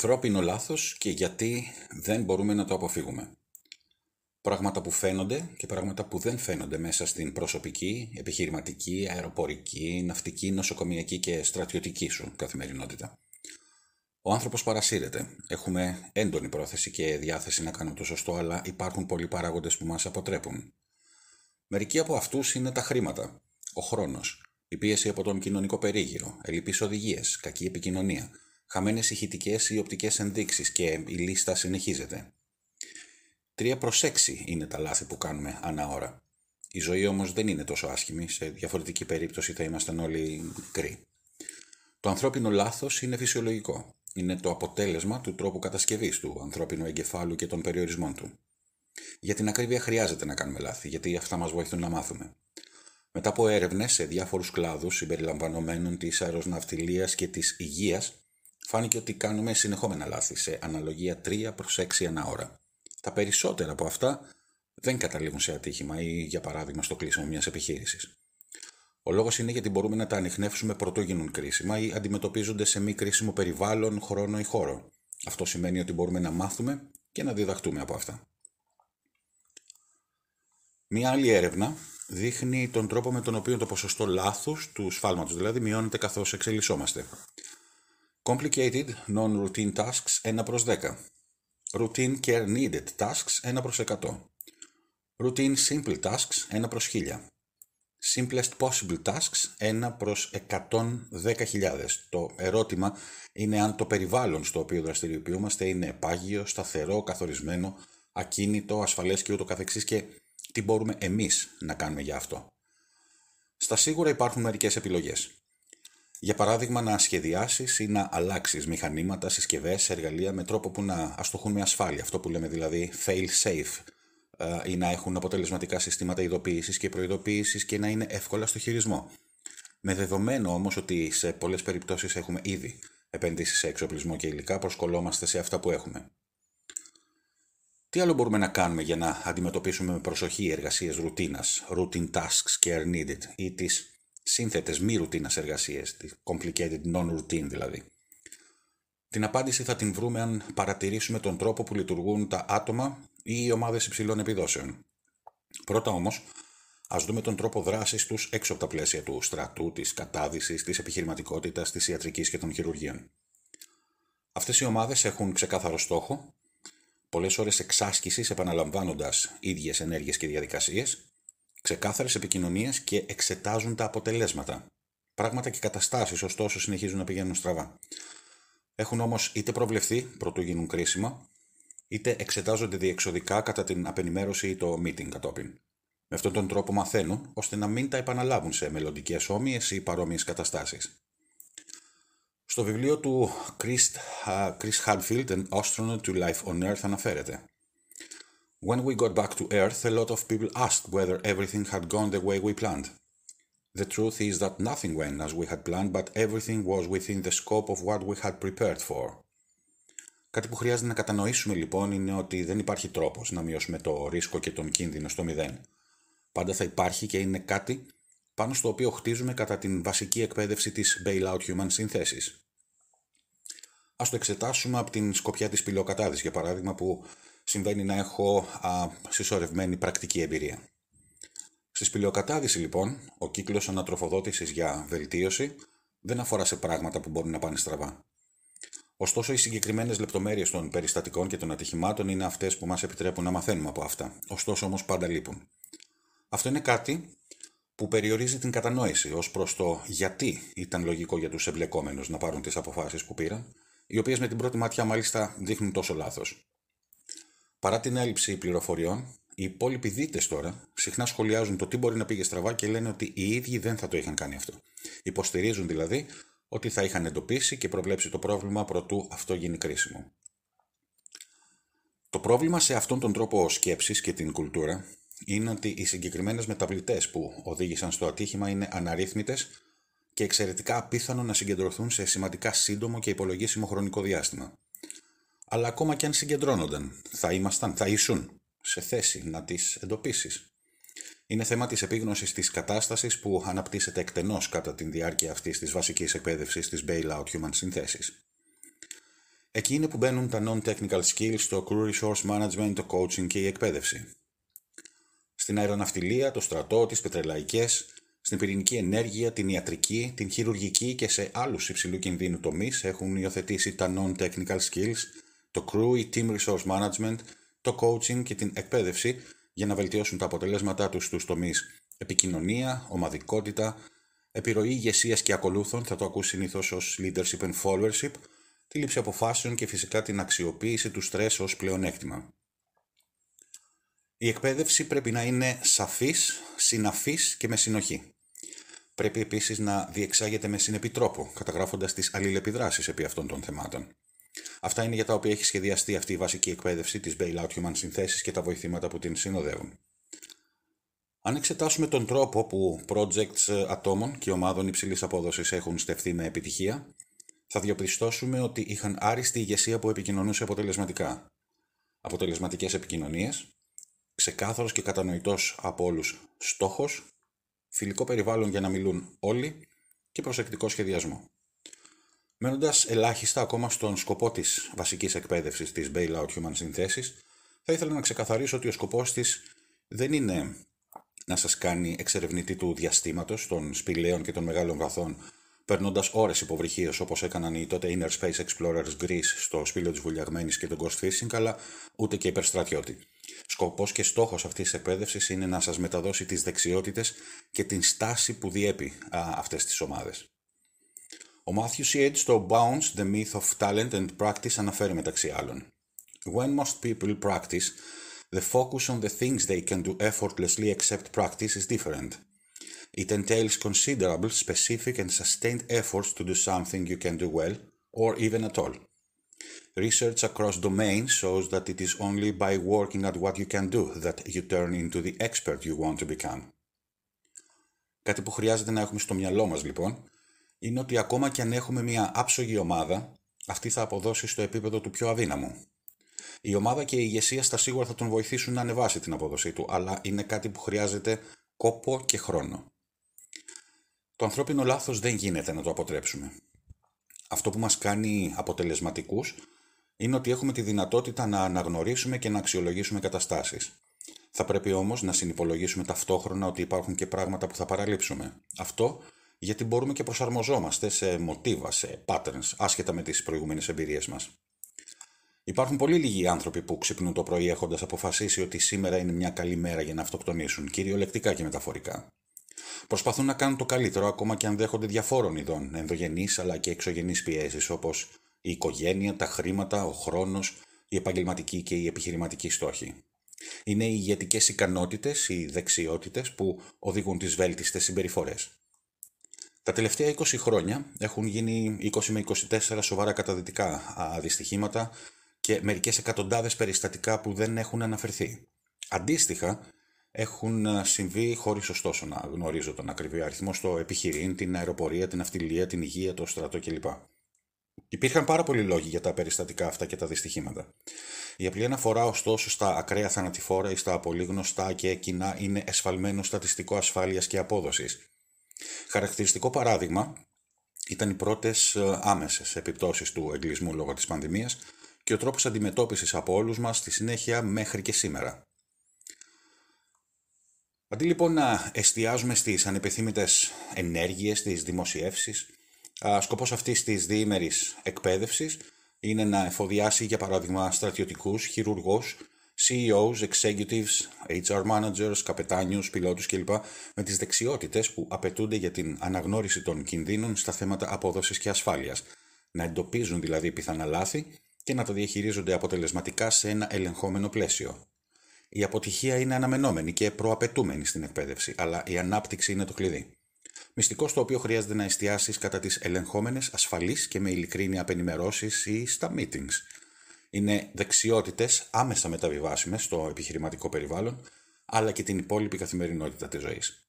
ανθρώπινο λάθος και γιατί δεν μπορούμε να το αποφύγουμε. Πράγματα που φαίνονται και πράγματα που δεν φαίνονται μέσα στην προσωπική, επιχειρηματική, αεροπορική, ναυτική, νοσοκομιακή και στρατιωτική σου καθημερινότητα. Ο άνθρωπος παρασύρεται. Έχουμε έντονη πρόθεση και διάθεση να κάνουμε το σωστό, αλλά υπάρχουν πολλοί παράγοντες που μας αποτρέπουν. Μερικοί από αυτούς είναι τα χρήματα, ο χρόνος, η πίεση από τον κοινωνικό περίγυρο, ελλειπείς οδηγίες, κακή επικοινωνία, χαμένες ηχητικές ή οπτικές ενδείξεις και η λίστα συνεχίζεται. 3/6 είναι τα λάθη που κάνουμε ανά ώρα. Η ζωή όμως δεν είναι τόσο άσχημη, σε διαφορετική περίπτωση θα ήμασταν όλοι μικροί. Το ανθρώπινο λάθος είναι φυσιολογικό. Είναι το αποτέλεσμα του τρόπου κατασκευής του ανθρώπινου εγκεφάλου και των περιορισμών του. Για την ακρίβεια χρειάζεται να κάνουμε λάθη, γιατί αυτά μας βοηθούν να μάθουμε. Μετά από έρευνες σε διάφορους κλάδους συμπεριλαμβανομένων της αεροναυτιλίας και της υγείας, φάνηκε ότι κάνουμε συνεχόμενα λάθη σε αναλογία 3/6 ανά ώρα. Τα περισσότερα από αυτά δεν καταλήγουν σε ατύχημα ή, για παράδειγμα, στο κλείσιμο μιας επιχείρησης. Ο λόγος είναι γιατί μπορούμε να τα ανιχνεύσουμε πρωτού γίνουν κρίσιμα ή αντιμετωπίζονται σε μη κρίσιμο περιβάλλον, χρόνο ή χώρο. Αυτό σημαίνει ότι μπορούμε να μάθουμε και να διδαχτούμε από αυτά. Μία άλλη έρευνα δείχνει τον τρόπο με τον οποίο το ποσοστό λάθους, του σφάλματος δηλαδή, μειώνεται καθώς εξελισσόμαστε. Complicated non-routine tasks 1/10. Routine care needed tasks 1/100. Routine simple tasks 1/1000. Simplest possible tasks 1/110.000. Το ερώτημα είναι αν το περιβάλλον στο οποίο δραστηριοποιούμαστε είναι πάγιο, σταθερό, καθορισμένο, ακίνητο, ασφαλές και ούτω καθεξής και τι μπορούμε εμείς να κάνουμε για αυτό. Στα σίγουρα υπάρχουν μερικές επιλογές. Για παράδειγμα, να σχεδιάσεις ή να αλλάξεις μηχανήματα, συσκευές, εργαλεία με τρόπο που να αστοχούν με ασφάλεια, αυτό που λέμε δηλαδή fail safe, ή να έχουν αποτελεσματικά συστήματα ειδοποίησης και προειδοποίησης και να είναι εύκολα στο χειρισμό. Με δεδομένο όμως ότι σε πολλές περιπτώσεις έχουμε ήδη επενδύσει σε εξοπλισμό και υλικά, προσκολόμαστε σε αυτά που έχουμε. Τι άλλο μπορούμε να κάνουμε για να αντιμετωπίσουμε με προσοχή εργασίες ρουτίνας, routine tasks care needed, ή τις σύνθετες μη ρουτίνας εργασίες, τις complicated non-routine δηλαδή? Την απάντηση θα την βρούμε αν παρατηρήσουμε τον τρόπο που λειτουργούν τα άτομα ή οι ομάδες υψηλών επιδόσεων. Πρώτα όμως, ας δούμε τον τρόπο δράσης τους έξω από τα πλαίσια του στρατού, της κατάδυσης, της επιχειρηματικότητας, της ιατρικής και των χειρουργείων. Αυτές οι ομάδες έχουν ξεκάθαρο στόχο, πολλές ώρες εξάσκησης επαναλαμβάνοντας ίδιες ενέργειες και διαδικασίες, ξεκάθαρες επικοινωνίες και εξετάζουν τα αποτελέσματα. Πράγματα και καταστάσεις, ωστόσο, συνεχίζουν να πηγαίνουν στραβά. Έχουν όμως είτε προβλεφθεί προτού γίνουν κρίσιμα, είτε εξετάζονται διεξοδικά κατά την απενημέρωση ή το meeting κατόπιν. Με αυτόν τον τρόπο μαθαίνουν ώστε να μην τα επαναλάβουν σε μελλοντικές όμοιες ή παρόμοιες καταστάσεις. Στο βιβλίο του Chris Hadfield, An Astronaut's Guide to Life on Earth, αναφέρεται: When we got back to Earth, a lot of people asked whether everything had gone the way we planned. The truth is that nothing went as we had planned, but everything was within the scope of what we had prepared for. Κάτι που χρειάζεται να κατανοήσουμε λοιπόν είναι ότι δεν υπάρχει τρόπος να μειώσουμε το ρίσκο και τον κίνδυνο στο μηδέν. Πάντα θα υπάρχει και είναι κάτι πάνω στο οποίο χτίζουμε κατά την βασική εκπαίδευση της bailout human συνθέσης. Ας το εξετάσουμε από την σκοπιά της πυλοκατάδυσης, για παράδειγμα, που συμβαίνει να έχω συσσωρευμένη πρακτική εμπειρία. Στη σπηλαιοκατάδυση λοιπόν, ο κύκλος ανατροφοδότησης για βελτίωση δεν αφορά σε πράγματα που μπορούν να πάνε στραβά. Ωστόσο, οι συγκεκριμένες λεπτομέρειες των περιστατικών και των ατυχημάτων είναι αυτές που μας επιτρέπουν να μαθαίνουμε από αυτά. Ωστόσο, όμως, πάντα λείπουν. Αυτό είναι κάτι που περιορίζει την κατανόηση ως προς το γιατί ήταν λογικό για τους εμπλεκόμενους να πάρουν τις αποφάσεις που πήραν, οι οποίες με την πρώτη ματιά μάλιστα δείχνουν τόσο λάθος. Παρά την έλλειψη πληροφοριών, οι υπόλοιποι δίτες τώρα συχνά σχολιάζουν το τι μπορεί να πήγε στραβά και λένε ότι οι ίδιοι δεν θα το είχαν κάνει αυτό. Υποστηρίζουν δηλαδή ότι θα είχαν εντοπίσει και προβλέψει το πρόβλημα προτού αυτό γίνει κρίσιμο. Το πρόβλημα σε αυτόν τον τρόπο σκέψης και την κουλτούρα είναι ότι οι συγκεκριμένες μεταβλητές που οδήγησαν στο ατύχημα είναι αναρρύθμιτες και εξαιρετικά απίθανο να συγκεντρωθούν σε σημαντικά σύντομο και υπολογίσιμο χρονικό διάστημα. Αλλά ακόμα και αν συγκεντρώνονταν, θα ήσουν σε θέση να τις εντοπίσεις. Είναι θέμα της επίγνωσης της κατάστασης που αναπτύσσεται εκτενώς κατά τη διάρκεια αυτής της βασικής εκπαίδευσης της bailout human συνθέσης. Εκεί που μπαίνουν τα non-technical skills, το crew resource management, το coaching και η εκπαίδευση. Στην αεροναυτιλία, το στρατό, τις πετρελαϊκές, στην πυρηνική ενέργεια, την ιατρική, την χειρουργική και σε άλλους υψηλού κινδύνου τομείς έχουν υιοθετήσει τα non-technical skills, το crew, η team resource management, το coaching και την εκπαίδευση για να βελτιώσουν τα αποτελέσματά τους στους τομείς επικοινωνία, ομαδικότητα, επιρροή ηγεσίας και ακολούθων, θα το ακούσει συνήθως ως leadership and followership, τη λήψη αποφάσεων και φυσικά την αξιοποίηση του στρες ως πλεονέκτημα. Η εκπαίδευση πρέπει να είναι σαφής, συναφής και με συνοχή. Πρέπει επίσης να διεξάγεται με συνεπή τρόπο, καταγράφοντας τις αλληλεπιδράσεις επί αυτών των θεμάτων. Αυτά είναι για τα οποία έχει σχεδιαστεί αυτή η βασική εκπαίδευση της Bailout Human Synthesis και τα βοηθήματα που την συνοδεύουν. Αν εξετάσουμε τον τρόπο που projects ατόμων και ομάδων υψηλής απόδοσης έχουν στεφθεί με επιτυχία, θα διαπιστώσουμε ότι είχαν άριστη ηγεσία που επικοινωνούσε αποτελεσματικά. Αποτελεσματικές επικοινωνίες, ξεκάθαρος και κατανοητός από όλους στόχος, φιλικό περιβάλλον για να μιλούν όλοι και προσεκτικό σχεδιασμό. Μένοντας ελάχιστα ακόμα στον σκοπό της βασικής εκπαίδευσης της Bailout Human Synthesis, θα ήθελα να ξεκαθαρίσω ότι ο σκοπός της δεν είναι να σας κάνει εξερευνητή του διαστήματος, των σπηλαίων και των μεγάλων βαθών, περνώντας ώρες υποβρυχίως όπως έκαναν οι τότε Inner Space Explorers Greece στο σπήλαιο της Βουλιαγμένης και τον Ghost Fishing, αλλά ούτε και υπερστρατιώτη. Σκοπός και στόχος αυτής της εκπαίδευσης είναι να σας μεταδώσει τις δεξιότητες και την στάση που διέπει αυτές τις ομάδες. Ο Matthew C. H. Stowe Bounce, The Myth of Talent and Practice αναφέρει μεταξύ άλλων. When most people practice, the focus on the things they can do effortlessly except practice is different. It entails considerable, specific and sustained efforts to do something you can do well, or even at all. Research across domains shows that it is only by working at what you can do that you turn into the expert you want to become. Κάτι που χρειάζεται να έχουμε στο μυαλό μας, λοιπόν, είναι ότι ακόμα και αν έχουμε μια άψογη ομάδα, αυτή θα αποδώσει στο επίπεδο του πιο αδύναμου. Η ομάδα και η ηγεσία στα σίγουρα θα τον βοηθήσουν να ανεβάσει την απόδοσή του, αλλά είναι κάτι που χρειάζεται κόπο και χρόνο. Το ανθρώπινο λάθος δεν γίνεται να το αποτρέψουμε. Αυτό που μας κάνει αποτελεσματικούς είναι ότι έχουμε τη δυνατότητα να αναγνωρίσουμε και να αξιολογήσουμε καταστάσεις. Θα πρέπει όμως να συνυπολογίσουμε ταυτόχρονα ότι υπάρχουν και πράγματα που θα παραλείψουμε. Αυτό γιατί μπορούμε και προσαρμοζόμαστε σε μοτίβα, σε patterns, άσχετα με τις προηγούμενες εμπειρίες μας. Υπάρχουν πολύ λίγοι άνθρωποι που ξυπνούν το πρωί έχοντας αποφασίσει ότι σήμερα είναι μια καλή μέρα για να αυτοκτονήσουν, κυριολεκτικά και μεταφορικά. Προσπαθούν να κάνουν το καλύτερο ακόμα και αν δέχονται διαφόρων ειδών ενδογενείς αλλά και εξωγενείς πιέσεις όπως η οικογένεια, τα χρήματα, ο χρόνος, η επαγγελματική και η επιχειρηματική στόχη. Είναι οι ηγετικές ικανότητες, οι δεξιότητες που οδηγούν τις βέλτιστες συμπεριφορές. Τα τελευταία 20 χρόνια έχουν γίνει 20 με 24 σοβαρά καταδυτικά δυστυχήματα και μερικές εκατοντάδες περιστατικά που δεν έχουν αναφερθεί. Αντίστοιχα, έχουν συμβεί χωρίς ωστόσο να γνωρίζω τον ακριβή αριθμό στο επιχειρήν, την αεροπορία, την ναυτιλία, την υγεία, το στρατό κλπ. Υπήρχαν πάρα πολλοί λόγοι για τα περιστατικά αυτά και τα δυστυχήματα. Η απλή αναφορά ωστόσο στα ακραία θανατηφόρα ή στα πολύ γνωστά και κοινά είναι εσφαλμένο στατιστικό ασφάλειας και απόδοσης. Χαρακτηριστικό παράδειγμα ήταν οι πρώτες άμεσες επιπτώσεις του εγκλεισμού λόγω της πανδημίας και ο τρόπος αντιμετώπισης από όλους μας στη συνέχεια μέχρι και σήμερα. Αντί λοιπόν να εστιάζουμε στις ανεπιθύμητες ενέργειες, στις δημοσιεύσεις, σκοπός αυτής της διήμερης εκπαίδευσης είναι να εφοδιάσει για παράδειγμα στρατιωτικούς, χειρουργούς, CEOs, executives, HR managers, καπετάνιους, πιλότους κλπ. Με τις δεξιότητες που απαιτούνται για την αναγνώριση των κινδύνων στα θέματα απόδοσης και ασφάλειας. Να εντοπίζουν δηλαδή πιθανά λάθη και να τα διαχειρίζονται αποτελεσματικά σε ένα ελεγχόμενο πλαίσιο. Η αποτυχία είναι αναμενόμενη και προαπαιτούμενη στην εκπαίδευση, αλλά η ανάπτυξη είναι το κλειδί. Μυστικό στο οποίο χρειάζεται να εστιάσεις κατά τις ελεγχόμενες, ασφαλείς και με ειλικρίνεια απενημερώσεις ή στα meetings. Είναι δεξιότητες άμεσα μεταβιβάσιμες στο επιχειρηματικό περιβάλλον, αλλά και την υπόλοιπη καθημερινότητα της ζωής.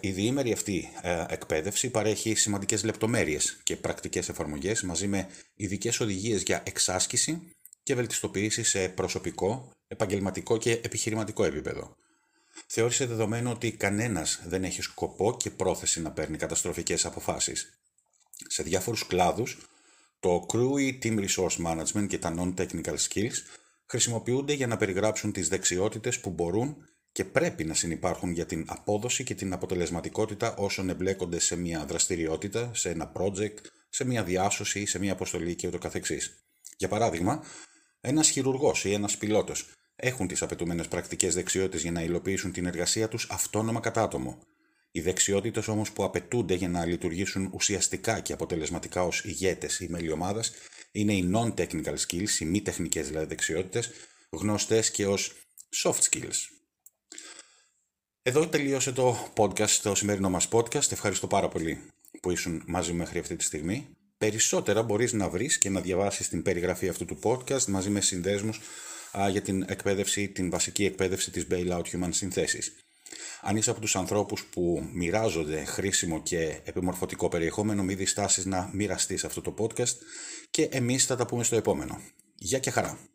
Η διήμερη αυτή εκπαίδευση παρέχει σημαντικές λεπτομέρειες και πρακτικές εφαρμογές μαζί με ειδικές οδηγίες για εξάσκηση και βελτιστοποίηση σε προσωπικό, επαγγελματικό και επιχειρηματικό επίπεδο. Θεώρησε δεδομένο ότι κανένας δεν έχει σκοπό και πρόθεση να παίρνει καταστροφικές αποφάσεις. Σε διάφορους κλάδους, Το CRUI, Team Resource Management και τα Non-Technical Skills χρησιμοποιούνται για να περιγράψουν τις δεξιότητες που μπορούν και πρέπει να συνυπάρχουν για την απόδοση και την αποτελεσματικότητα όσων εμπλέκονται σε μια δραστηριότητα, σε ένα project, σε μια διάσωση ή σε μια αποστολή και ούτω καθεξής. Για παράδειγμα, ένας χειρουργός ή ένας πιλότος έχουν τις απαιτούμενες πρακτικές δεξιότητες για να υλοποιήσουν την εργασία τους αυτόνομα κατά άτομο. Οι δεξιότητες όμως που απαιτούνται για να λειτουργήσουν ουσιαστικά και αποτελεσματικά ως ηγέτες ή μέλη ομάδας είναι οι non-technical skills, οι μη τεχνικές δηλαδή δεξιότητες, γνωστές και ως soft skills. Εδώ τελείωσε το podcast, το σημερινό μας podcast. Ευχαριστώ πάρα πολύ που ήσουν μαζί μου μέχρι αυτή τη στιγμή. Περισσότερα μπορείς να βρεις και να διαβάσεις την περιγραφή αυτού του podcast μαζί με συνδέσμους για την εκπαίδευση, την βασική εκπαίδευση της Bailout Human Synthesis. Αν είσαι από τους ανθρώπους που μοιράζονται χρήσιμο και επιμορφωτικό περιεχόμενο, μην διστάσεις να μοιραστείς αυτό το podcast και εμείς θα τα πούμε στο επόμενο. Γεια και χαρά!